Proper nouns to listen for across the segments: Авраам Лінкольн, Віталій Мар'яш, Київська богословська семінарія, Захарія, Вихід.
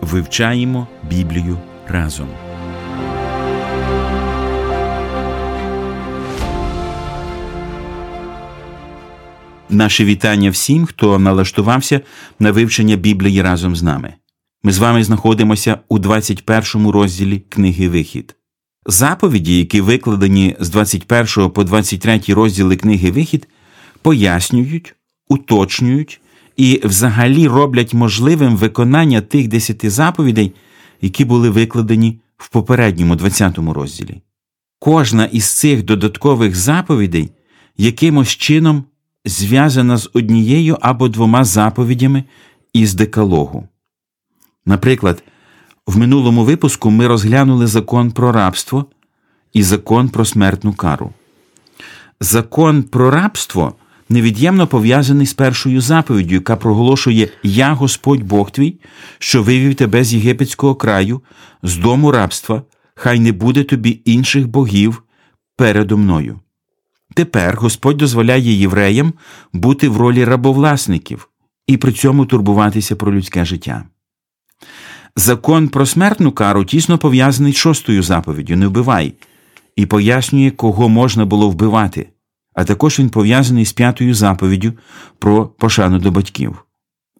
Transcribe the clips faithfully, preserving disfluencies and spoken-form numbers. «Вивчаємо Біблію разом». Наше вітання всім, хто налаштувався на вивчення Біблії разом з нами. Ми з вами знаходимося у двадцять першому розділі книги «Вихід». Заповіді, які викладені з двадцять першого по двадцять третій розділи книги «Вихід», пояснюють, уточнюють і взагалі роблять можливим виконання тих десяти заповідей, які були викладені в попередньому двадцятому розділі. Кожна із цих додаткових заповідей якимось чином зв'язана з однією або двома заповідями із декалогу. Наприклад, в минулому випуску ми розглянули закон про рабство і закон про смертну кару. Закон про рабство невід'ємно пов'язаний з першою заповіддю, яка проголошує «Я, Господь Бог твій, що вивів тебе з єгипетського краю, з дому рабства, хай не буде тобі інших богів передо мною». Тепер Господь дозволяє євреям бути в ролі рабовласників і при цьому турбуватися про людське життя. Закон про смертну кару тісно пов'язаний з шостою заповіддю «Не вбивай» і пояснює, кого можна було вбивати, а також він пов'язаний з п'ятою заповіддю про пошану до батьків.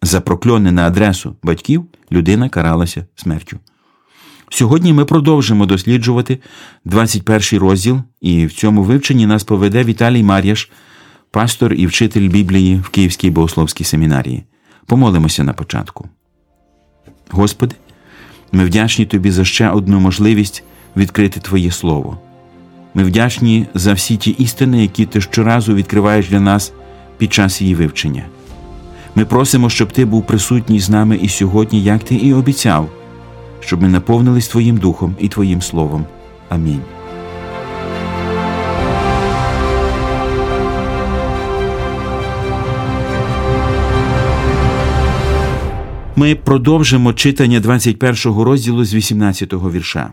За прокльони на адресу батьків людина каралася смертю. Сьогодні ми продовжимо досліджувати двадцять перший розділ, і в цьому вивченні нас поведе Віталій Мар'яш, пастор і вчитель Біблії в Київській богословській семінарії. Помолимося на початку. Господи, ми вдячні Тобі за ще одну можливість відкрити Твоє Слово. Ми вдячні за всі ті істини, які Ти щоразу відкриваєш для нас під час її вивчення. Ми просимо, щоб Ти був присутній з нами і сьогодні, як Ти і обіцяв, щоб ми наповнились Твоїм Духом і Твоїм Словом. Амінь. Ми продовжимо читання двадцять першого розділу з вісімнадцятого вірша.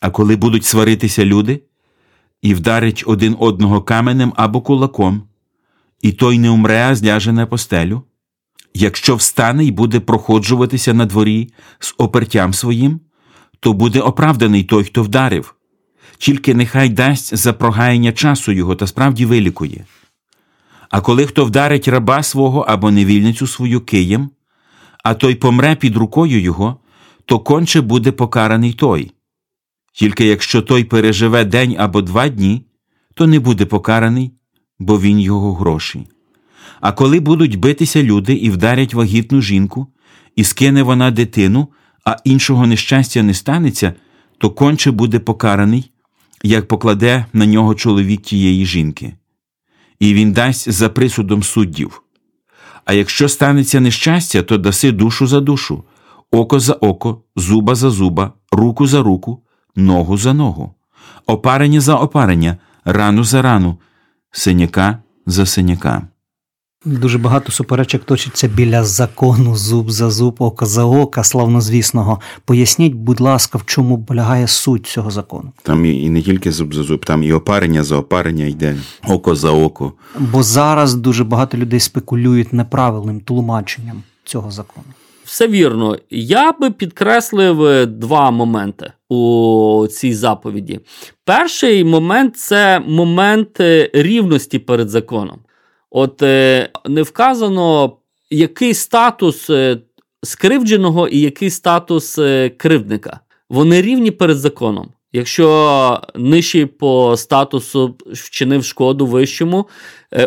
«А коли будуть сваритися люди, і вдарить один одного каменем або кулаком, і той не умре, а зляже на постелю, якщо встане і буде проходжуватися на дворі з опертям своїм, то буде оправданий той, хто вдарив. Тільки нехай дасть за прогаяння часу його та справді вилікує. А коли хто вдарить раба свого або невільницю свою києм, а той помре під рукою його, то конче буде покараний той. Тільки якщо той переживе день або два дні, то не буде покараний, бо він його гроші. А коли будуть битися люди і вдарять вагітну жінку, і скине вона дитину, а іншого нещастя не станеться, то конче буде покараний, як покладе на нього чоловік тієї жінки. І він дасть за присудом суддів. А якщо станеться нещастя, то даси душу за душу, око за око, зуба за зуба, руку за руку, ногу за ногу, опарення за опарення, рану за рану, синяка за синяка». Дуже багато суперечок точиться біля закону зуб за зуб, око за око, славнозвісного. Поясніть, будь ласка, в чому полягає суть цього закону? Там і не тільки зуб за зуб, там і опарення за опарення йде, око за око. Бо зараз дуже багато людей спекулюють неправильним тлумаченням цього закону. Все вірно. Я би підкреслив два моменти у цій заповіді. Перший момент – це момент рівності перед законом. От не вказано, який статус скривдженого і який статус кривдника. Вони рівні перед законом. Якщо нижчий по статусу вчинив шкоду вищому,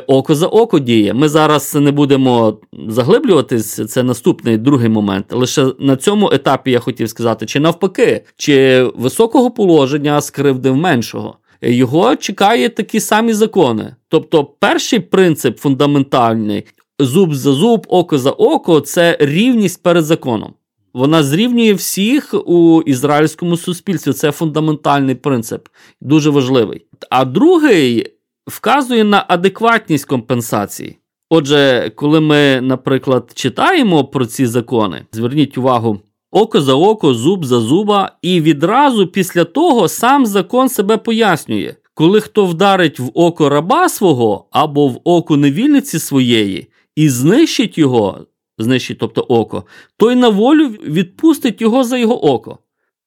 око за око діє. Ми зараз не будемо заглиблюватись, це наступний, другий момент. Лише на цьому етапі я хотів сказати, чи навпаки, чи високого положення скривдив меншого. Його чекає такі самі закони. Тобто перший принцип фундаментальний – зуб за зуб, око за око – це рівність перед законом. Вона зрівнює всіх у ізраїльському суспільстві. Це фундаментальний принцип, дуже важливий. А другий вказує на адекватність компенсації. Отже, коли ми, наприклад, читаємо про ці закони, зверніть увагу, око за око, зуб за зуба, і відразу після того сам закон себе пояснює. Коли хто вдарить в око раба свого або в око невільниці своєї і знищить його, знищить, тобто око, той на волю відпустить його за його око.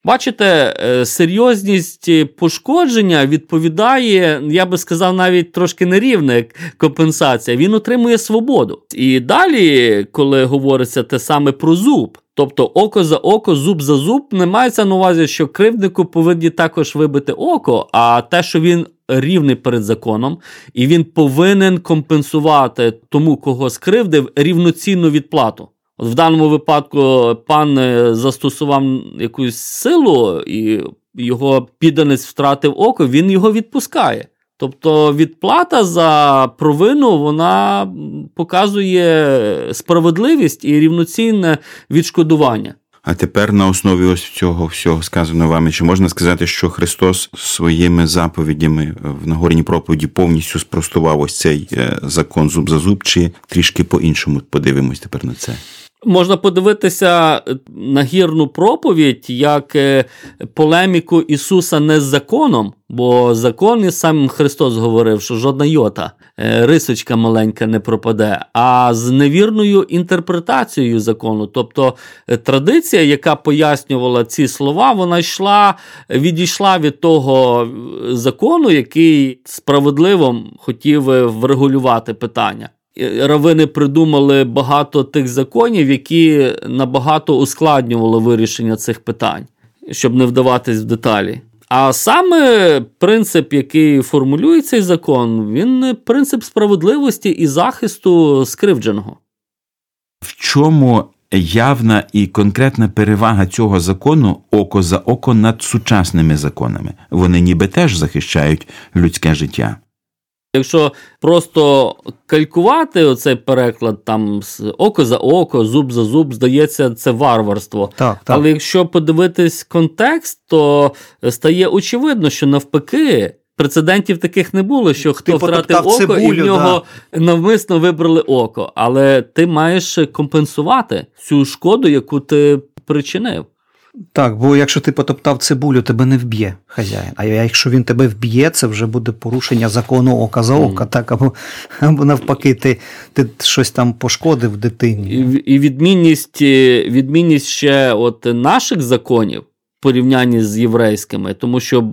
Бачите, серйозність пошкодження відповідає, я би сказав, навіть трошки нерівне компенсація. Він отримує свободу. І далі, коли говориться те саме про зуб, тобто око за око, зуб за зуб, не мається на увазі, що кривднику повинні також вибити око, а те, що він рівний перед законом, і він повинен компенсувати тому, кого скривдив, рівноцінну відплату. В даному випадку пан застосував якусь силу, і його підданець втратив око, він його відпускає. Тобто відплата за провину, вона показує справедливість і рівноцінне відшкодування. А тепер на основі ось цього всього сказаного вами, чи можна сказати, що Христос своїми заповідями в Нагорній проповіді повністю спростував ось цей закон зуб за зуб, чи трішки по-іншому подивимось тепер на це? Можна подивитися Нагірну проповідь як полеміку Ісуса не з законом, бо закон і сам Христос говорив, що жодна йота, рисочка маленька не пропаде, а з невірною інтерпретацією закону. Тобто традиція, яка пояснювала ці слова, вона йшла, відійшла від того закону, який справедливо хотів врегулювати питання. Равини придумали багато тих законів, які набагато ускладнювали вирішення цих питань, щоб не вдаватись в деталі. А саме принцип, який формулює цей закон, він принцип справедливості і захисту скривдженого. В чому явна і конкретна перевага цього закону око за око над сучасними законами? Вони ніби теж захищають людське життя. Якщо просто калькувати оцей переклад там око за око, зуб за зуб, здається, це варварство. Так, так. Але якщо подивитись контекст, то стає очевидно, що навпаки прецедентів таких не було, що хто типу втратив око цибулю, і в нього да. навмисно вибрали око. Але ти маєш компенсувати цю шкоду, яку ти причинив. Так, бо якщо ти потоптав цибулю, тебе не вб'є хазяїн. А якщо він тебе вб'є, це вже буде порушення закону ока за ока, так? Або, або навпаки, ти, ти щось там пошкодив дитині. І, і відмінність, відмінність ще от наших законів, порівнянні з єврейськими, тому що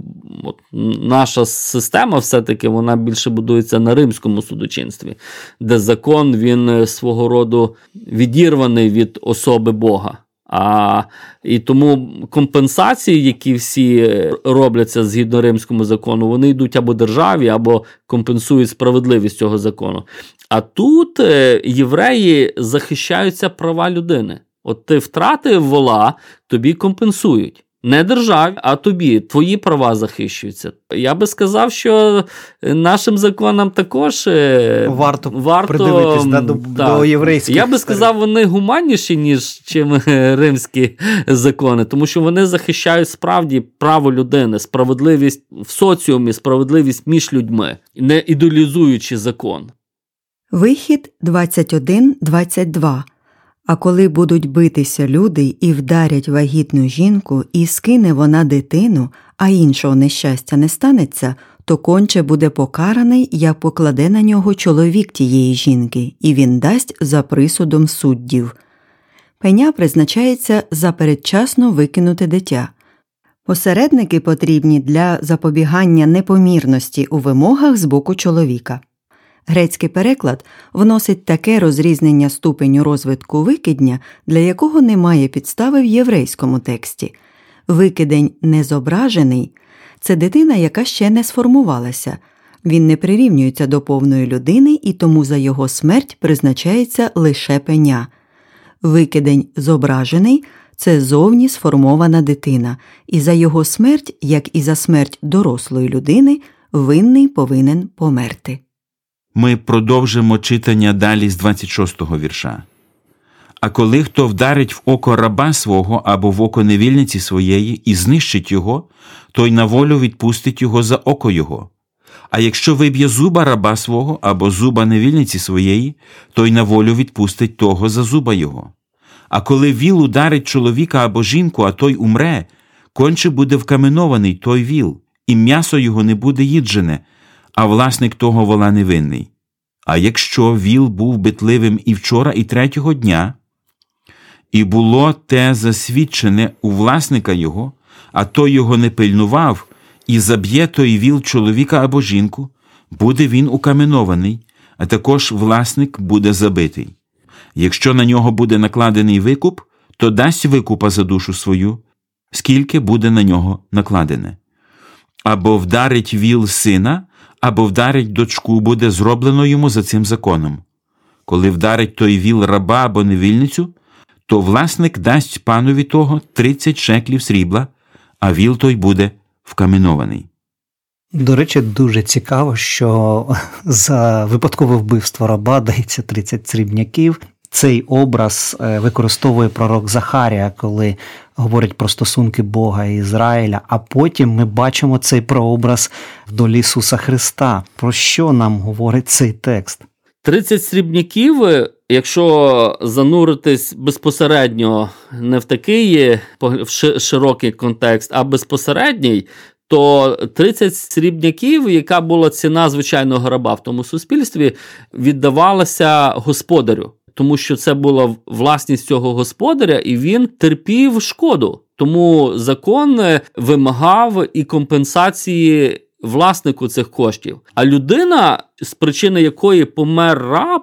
от, наша система все-таки вона більше будується на римському судочинстві, де закон, він свого роду відірваний від особи Бога. А, і тому компенсації, які всі робляться згідно римському закону, вони йдуть або державі, або компенсують справедливість цього закону. А тут євреї захищаються права людини. От ти втратив вола, тобі компенсують. Не державі, а тобі. Твої права захищуються. Я би сказав, що нашим законам також варто, варто придивитись да, до, до єврейських. Я би сказав, вони гуманніші, ніж чим римські закони, тому що вони захищають справді право людини, справедливість в соціумі, справедливість між людьми, не ідеалізуючи закон. Вихід двадцять один двадцять два. А коли будуть битися люди і вдарять вагітну жінку, і скине вона дитину, а іншого нещастя не станеться, то конче буде покараний, як покладе на нього чоловік тієї жінки, і він дасть за присудом суддів. Пеня призначається за передчасно викинуте дитя. Посередники потрібні для запобігання непомірності у вимогах з боку чоловіка. Грецький переклад вносить таке розрізнення ступеню розвитку викидня, для якого немає підстави в єврейському тексті. Викидень незображений – це дитина, яка ще не сформувалася. Він не прирівнюється до повної людини і тому за його смерть призначається лише пеня. Викидень зображений – це зовні сформована дитина, і за його смерть, як і за смерть дорослої людини, винний повинен померти. Ми продовжимо читання далі з двадцять шостого вірша. А коли хто вдарить в око раба свого або в око невільниці своєї і знищить його, той на волю відпустить його за око його. А якщо виб'є зуба раба свого або зуба невільниці своєї, той на волю відпустить того за зуба його. А коли віл ударить чоловіка або жінку, а той умре, конче буде вкаменований той віл, і м'ясо його не буде їджене, а власник того вола невинний. А якщо віл був битливим і вчора, і третього дня, і було те засвідчене у власника його, а той його не пильнував, і заб'є той віл чоловіка або жінку, буде він укаменований, а також власник буде забитий. Якщо на нього буде накладений викуп, то дасть викупа за душу свою, скільки буде на нього накладене. Або вдарить віл сина, або вдарить дочку, буде зроблено йому за цим законом. Коли вдарить той віл раба або невільницю, то власник дасть панові того тридцять шеклів срібла, а віл той буде вкаменований. До речі, дуже цікаво, що за випадкове вбивство раба дається тридцять срібняків. Цей образ використовує пророк Захарія, коли говорить про стосунки Бога і Ізраїля, а потім ми бачимо цей прообраз в долі Ісуса Христа. Про що нам говорить цей текст? тридцять срібняків, якщо зануритись безпосередньо не в такий в широкий контекст, а безпосередній, то тридцять срібняків, яка була ціна звичайного раба в тому суспільстві, віддавалася господарю. Тому що це була власність цього господаря, і він терпів шкоду. Тому закон вимагав і компенсації власнику цих коштів. А людина, з причини якої помер раб,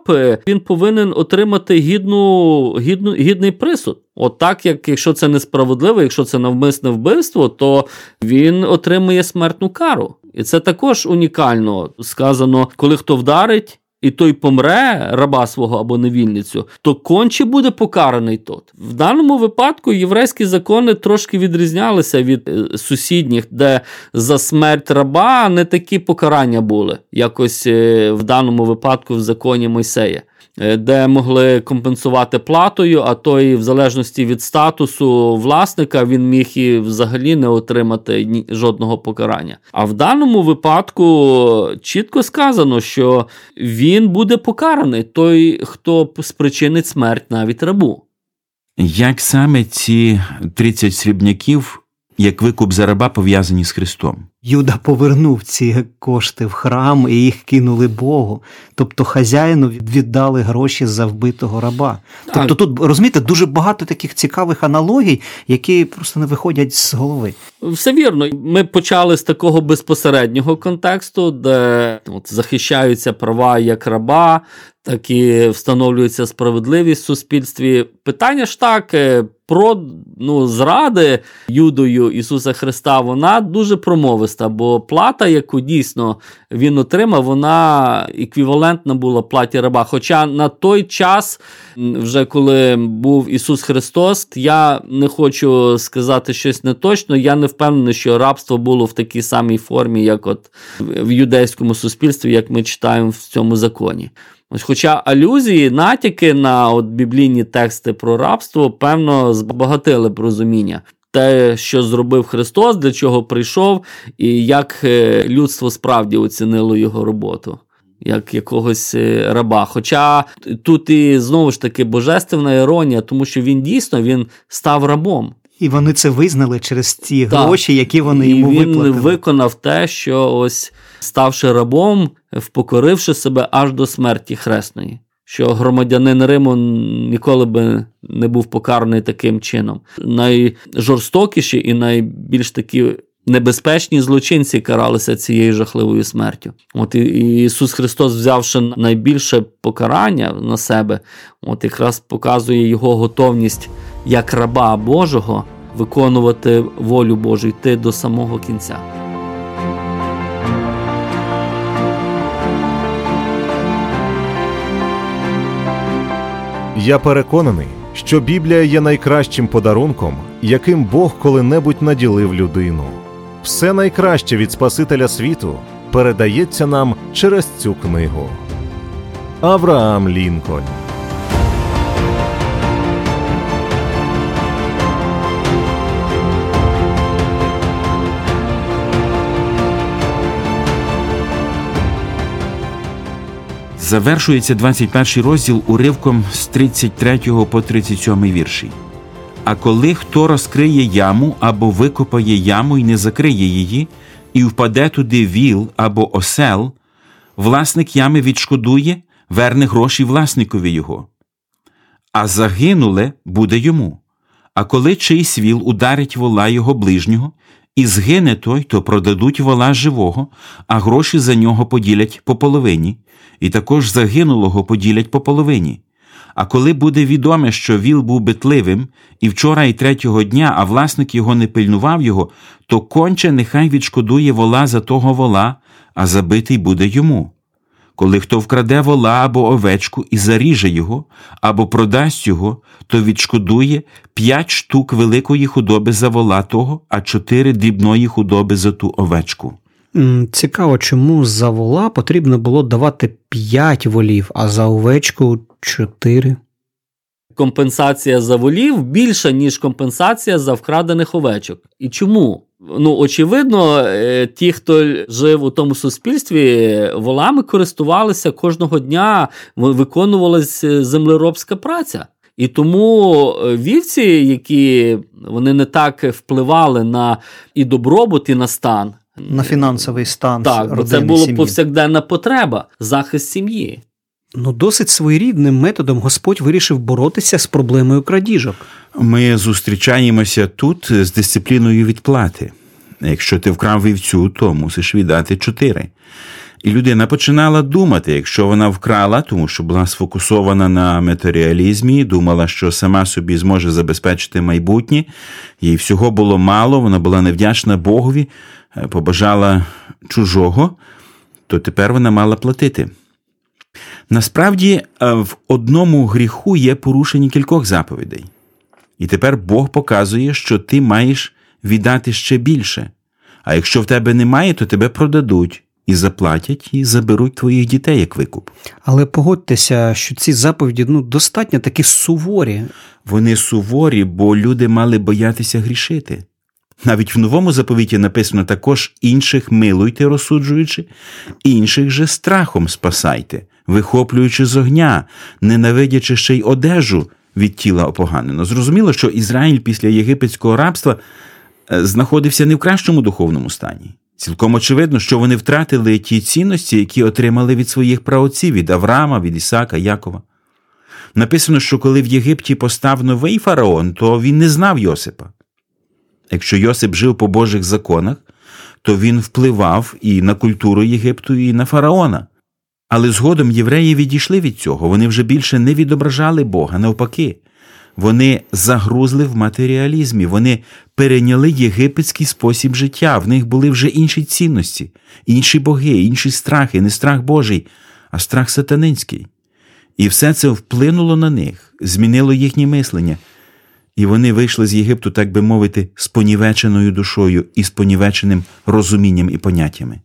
він повинен отримати гідну, гідну, гідний присуд. От так, як якщо це несправедливо, якщо це навмисне вбивство, то він отримує смертну кару. І це також унікально сказано, коли хто вдарить, і той помре раба свого або невільницю, то конче буде покараний тот. В даному випадку єврейські закони трошки відрізнялися від сусідніх, де за смерть раба не такі покарання були, якось в даному випадку в законі Мойсея, де могли компенсувати платою, а то і в залежності від статусу власника він міг і взагалі не отримати жодного покарання. А в даному випадку чітко сказано, що він буде покараний, той, хто спричинить смерть навіть рабу. Як саме ці тридцять срібняків, як викуп за раба, пов'язані з Христом? Юда повернув ці кошти в храм і їх кинули Богу. Тобто хазяїну віддали гроші за вбитого раба. Тобто тут, розумієте, дуже багато таких цікавих аналогій, які просто не виходять з голови. Все вірно. Ми почали з такого безпосереднього контексту, де от, захищаються права як раба, так і встановлюється справедливість в суспільстві. Питання ж так, про ну, зради Юдою Ісуса Христа, вона дуже промовиста. Бо плата, яку дійсно він отримав, вона еквівалентна була платі раба. Хоча на той час, вже коли був Ісус Христос, я не хочу сказати щось неточно, я не впевнений, що рабство було в такій самій формі, як от в юдейському суспільстві, як ми читаємо в цьому законі. Ось, хоча алюзії, натяки на от біблійні тексти про рабство, певно, збагатили б розуміння. Те, що зробив Христос, для чого прийшов, і як людство справді оцінило його роботу, як якогось раба. Хоча тут і, знову ж таки, божественна іронія, тому що він дійсно він став рабом. І вони це визнали через ті гроші, так, які вони йому він виплатили. Він виконав те, що ось, ставши рабом, впокоривши себе аж до смерті хресної. Що громадянин Риму ніколи би не був покараний таким чином. Найжорстокіші і найбільш такі небезпечні злочинці каралися цією жахливою смертю. От і Ісус Христос, взявши найбільше покарання на себе, от якраз показує його готовність як раба Божого виконувати волю Божу, йти до самого кінця. Я переконаний, що Біблія є найкращим подарунком, яким Бог коли-небудь наділив людину. Все найкраще від Спасителя світу передається нам через цю книгу. Авраам Лінкольн. Завершується двадцять перший розділ уривком з тридцять третього по тридцять сьомий вірші. «А коли хто розкриє яму або викопає яму і не закриє її, і впаде туди віл або осел, власник ями відшкодує, верне гроші власникові його. А загинуле буде йому. А коли чийсь віл ударить вола його ближнього, і згине той, то продадуть вола живого, а гроші за нього поділять по половині, і також загинулого поділять по половині. А коли буде відоме, що віл був битливим, і вчора і третього дня, а власник його не пильнував його, то конче нехай відшкодує вола за того вола, а забитий буде йому. Коли хто вкраде вола або овечку і заріже його, або продасть його, то відшкодує п'ять штук великої худоби за вола того, а чотири дрібної худоби за ту овечку». Цікаво, чому за вола потрібно було давати п'ять волів, а за овечку чотири? Компенсація за волів більша, ніж компенсація за вкрадених овечок. І чому? Ну, очевидно, ті, хто жив у тому суспільстві, волами користувалися кожного дня, виконувалася землеробська праця. І тому вівці, які вони не так впливали на і добробут, і на стан. На фінансовий стан родини, сім'ї. Так, бо це була повсякденна потреба, захист сім'ї. Ну, досить своєрідним методом Господь вирішив боротися з проблемою крадіжок. Ми зустрічаємося тут з дисципліною відплати. Якщо ти вкрав вівцю, то мусиш віддати чотири. І людина починала думати, якщо вона вкрала, тому що була сфокусована на матеріалізмі, думала, що сама собі зможе забезпечити майбутнє, їй всього було мало, вона була невдячна Богові, побажала чужого, то тепер вона мала платити. Насправді, в одному гріху є порушення кількох заповідей. І тепер Бог показує, що ти маєш віддати ще більше. А якщо в тебе немає, то тебе продадуть і заплатять, і заберуть твоїх дітей як викуп. Але погодьтеся, що ці заповіді ну, достатньо такі суворі. Вони суворі, бо люди мали боятися грішити. Навіть в Новому заповіті написано також «інших милуйте, розсуджуючи, інших же страхом спасайте, вихоплюючи з огня, ненавидячи ще й одежу від тіла опоганено». Зрозуміло, що Ізраїль після єгипетського рабства знаходився не в кращому духовному стані. Цілком очевидно, що вони втратили ті цінності, які отримали від своїх праотців, від Авраама, від Ісаака, Якова. Написано, що коли в Єгипті постав новий фараон, то він не знав Йосипа. Якщо Йосип жив по Божих законах, то він впливав і на культуру Єгипту, і на фараона. Але згодом євреї відійшли від цього, вони вже більше не відображали Бога, навпаки. Вони загрузли в матеріалізмі, вони перейняли єгипетський спосіб життя, в них були вже інші цінності, інші боги, інші страхи, не страх Божий, а страх сатанинський. І все це вплинуло на них, змінило їхнє мислення. І вони вийшли з Єгипту, так би мовити, з понівеченою душою і з понівеченим розумінням і поняттями.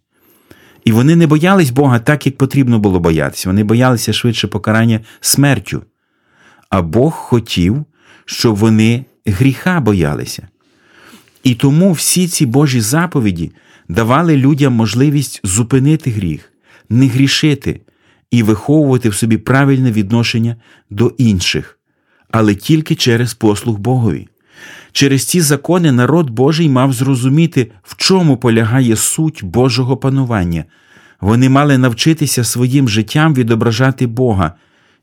І вони не боялись Бога так, як потрібно було боятися. Вони боялися швидше покарання смертю. А Бог хотів, щоб вони гріха боялися. І тому всі ці Божі заповіді давали людям можливість зупинити гріх, не грішити і виховувати в собі правильне відношення до інших. Але тільки через послух Богові. Через ці закони народ Божий мав зрозуміти, в чому полягає суть Божого панування. Вони мали навчитися своїм життям відображати Бога,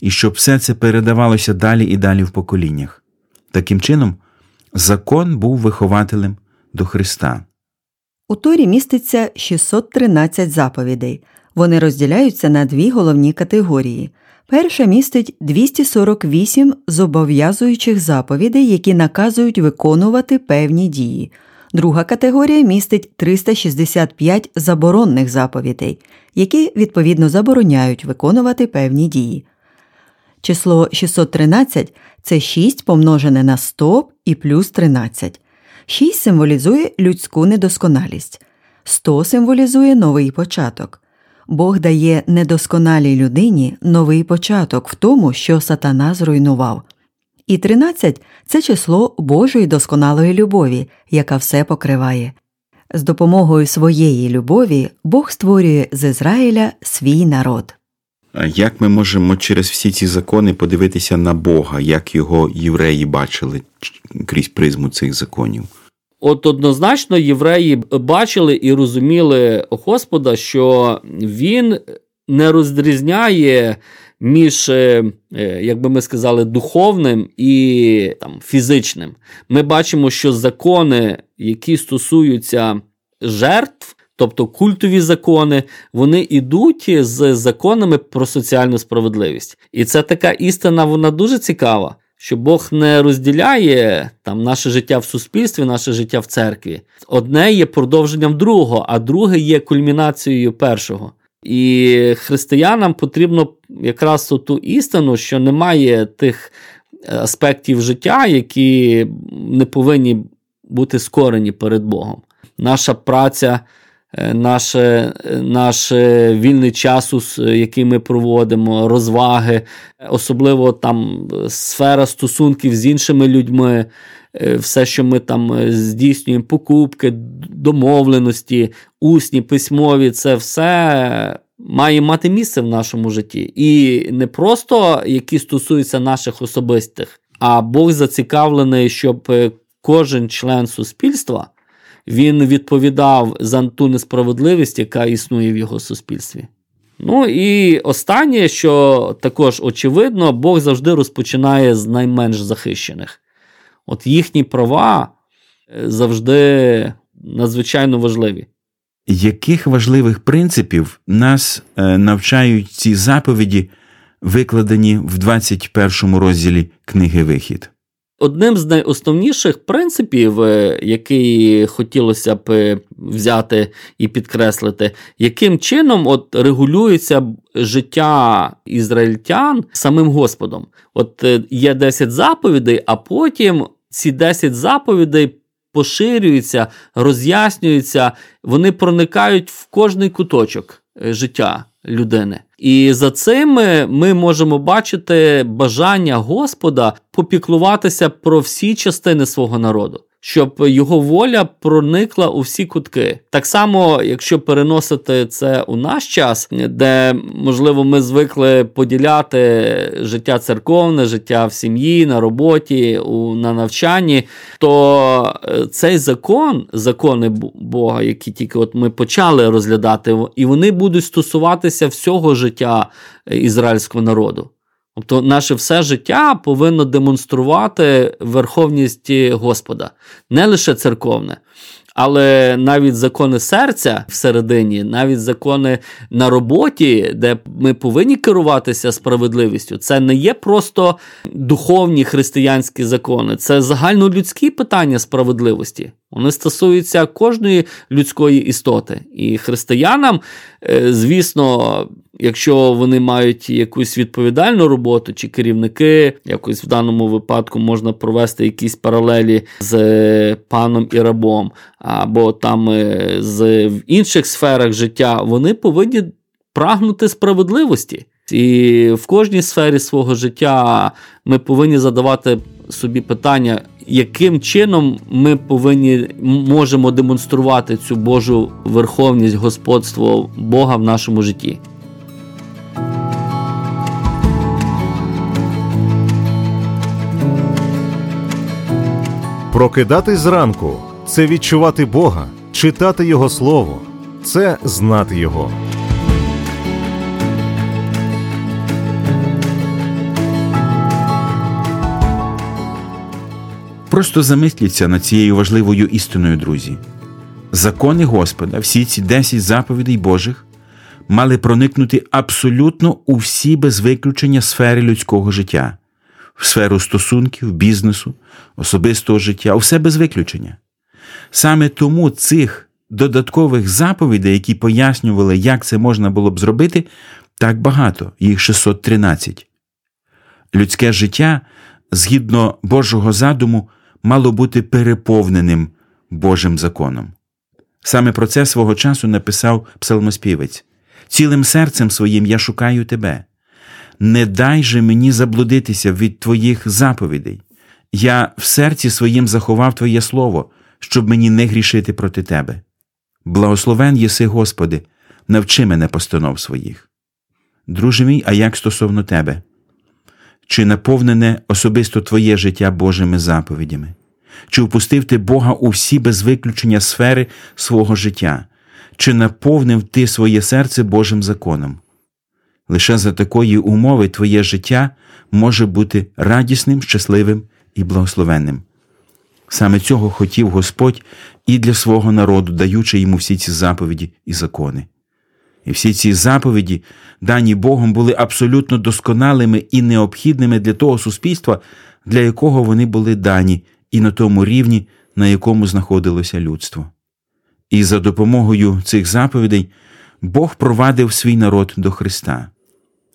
і щоб все це передавалося далі і далі в поколіннях. Таким чином, закон був вихователем до Христа. У Торі міститься шістсот тринадцять заповідей. Вони розділяються на дві головні категорії – перша містить двісті сорок вісім зобов'язуючих заповідей, які наказують виконувати певні дії. Друга категорія містить триста шістдесят п'ять заборонних заповідей, які, відповідно, забороняють виконувати певні дії. Число шістсот тринадцять – це шість помножене на сто і плюс тринадцять. шість символізує людську недосконалість. сто символізує новий початок. Бог дає недосконалій людині новий початок в тому, що сатана зруйнував. І тринадцять – це число Божої досконалої любові, яка все покриває. З допомогою своєї любові Бог створює з Ізраїля свій народ. Як ми можемо через всі ці закони подивитися на Бога, як його євреї бачили крізь призму цих законів? От однозначно євреї бачили і розуміли Господа, що він не розрізняє між, як би ми сказали, духовним і там, фізичним. Ми бачимо, що закони, які стосуються жертв, тобто культові закони, вони йдуть з законами про соціальну справедливість. І це така істина, вона дуже цікава, що Бог не розділяє там, наше життя в суспільстві, наше життя в церкві. Одне є продовженням другого, а друге є кульмінацією першого. І християнам потрібно якраз ту істину, що немає тих аспектів життя, які не повинні бути скорені перед Богом. Наша праця, наш, наш вільний час, який ми проводимо, розваги, особливо там сфера стосунків з іншими людьми, все, що ми там здійснюємо, покупки, домовленості, усні, письмові, це все має мати місце в нашому житті. І не просто, які стосуються наших особистих, а Бог зацікавлений, щоб кожен член суспільства, він відповідав за ту несправедливість, яка існує в його суспільстві. Ну і останнє, що також очевидно, Бог завжди розпочинає з найменш захищених. От їхні права завжди надзвичайно важливі. Яких важливих принципів нас навчають ці заповіді, викладені в двадцять першому розділі книги «Вихід»? Одним з найосновніших принципів, який хотілося б взяти і підкреслити, яким чином от регулюється життя ізраїльтян самим Господом. От є десять заповідей, а потім ці десять заповідей поширюються, роз'яснюються, вони проникають в кожний куточок життя людини. І за цим ми можемо бачити бажання Господа попіклуватися про всі частини свого народу, щоб його воля проникла у всі кутки. Так само, якщо переносити це у наш час, де, можливо, ми звикли поділяти життя церковне, життя в сім'ї, на роботі, у, на навчанні, то цей закон, закони Бога, які тільки от ми почали розглядати, і вони будуть стосуватися всього життя ізраїльського народу. Тобто наше все життя повинно демонструвати верховність Господа. Не лише церковне, але навіть закони серця всередині, навіть закони на роботі, де ми повинні керуватися справедливістю. Це не є просто духовні християнські закони, це загальнолюдські питання справедливості. Вони стосуються кожної людської істоти. І християнам, звісно, якщо вони мають якусь відповідальну роботу, чи керівники, якось в даному випадку можна провести якісь паралелі з паном і рабом, або там з, в інших сферах життя, вони повинні прагнути справедливості. І в кожній сфері свого життя ми повинні задавати собі питання, яким чином ми повинні, можемо демонструвати цю Божу верховність, господство Бога в нашому житті. Прокидатись зранку – це відчувати Бога, читати Його Слово, це знати Його. Просто замисліться над цією важливою істиною, друзі. Закони Господа, всі ці десять заповідей Божих, мали проникнути абсолютно у всі без виключення сфери людського життя. В сферу стосунків, бізнесу, особистого життя, усе без виключення. Саме тому цих додаткових заповідей, які пояснювали, як це можна було б зробити, так багато, їх шістсот тринадцять. Людське життя, згідно Божого задуму, мало бути переповненим Божим законом. Саме про це свого часу написав псалмоспівець. «Цілим серцем своїм я шукаю тебе. Не дай же мені заблудитися від твоїх заповідей. Я в серці своїм заховав твоє слово, щоб мені не грішити проти тебе. Благословен єси, Господи, навчи мене постанов своїх». Друже мій, а як стосовно тебе? Чи наповнене особисто твоє життя Божими заповідями? Чи впустив ти Бога у всі без виключення сфери свого життя? Чи наповнив ти своє серце Божим законом? Лише за такої умови твоє життя може бути радісним, щасливим і благословенним. Саме цього хотів Господь і для свого народу, даючи йому всі ці заповіді і закони. І всі ці заповіді, дані Богом, були абсолютно досконалими і необхідними для того суспільства, для якого вони були дані, і на тому рівні, на якому знаходилося людство. І за допомогою цих заповідей Бог провадив свій народ до Христа.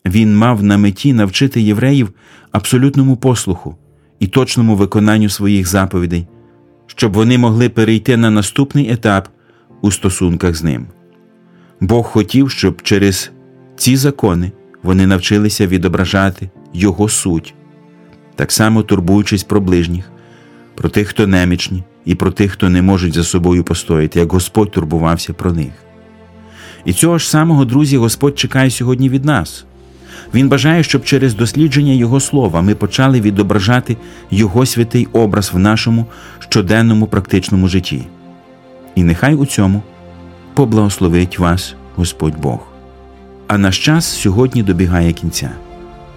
Він мав на меті навчити євреїв абсолютному послуху і точному виконанню своїх заповідей, щоб вони могли перейти на наступний етап у стосунках з ним. Бог хотів, щоб через ці закони вони навчилися відображати Його суть, так само турбуючись про ближніх, про тих, хто немічні, і про тих, хто не можуть за собою постояти, як Господь турбувався про них. І цього ж самого, друзі, Господь чекає сьогодні від нас. Він бажає, щоб через дослідження Його Слова ми почали відображати Його святий образ в нашому щоденному практичному житті. І нехай у цьому поблагословить вас Господь Бог. А наш час сьогодні добігає кінця.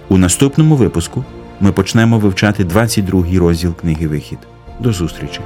У наступному випуску ми почнемо вивчати двадцять другий розділ книги «Вихід». До зустрічі!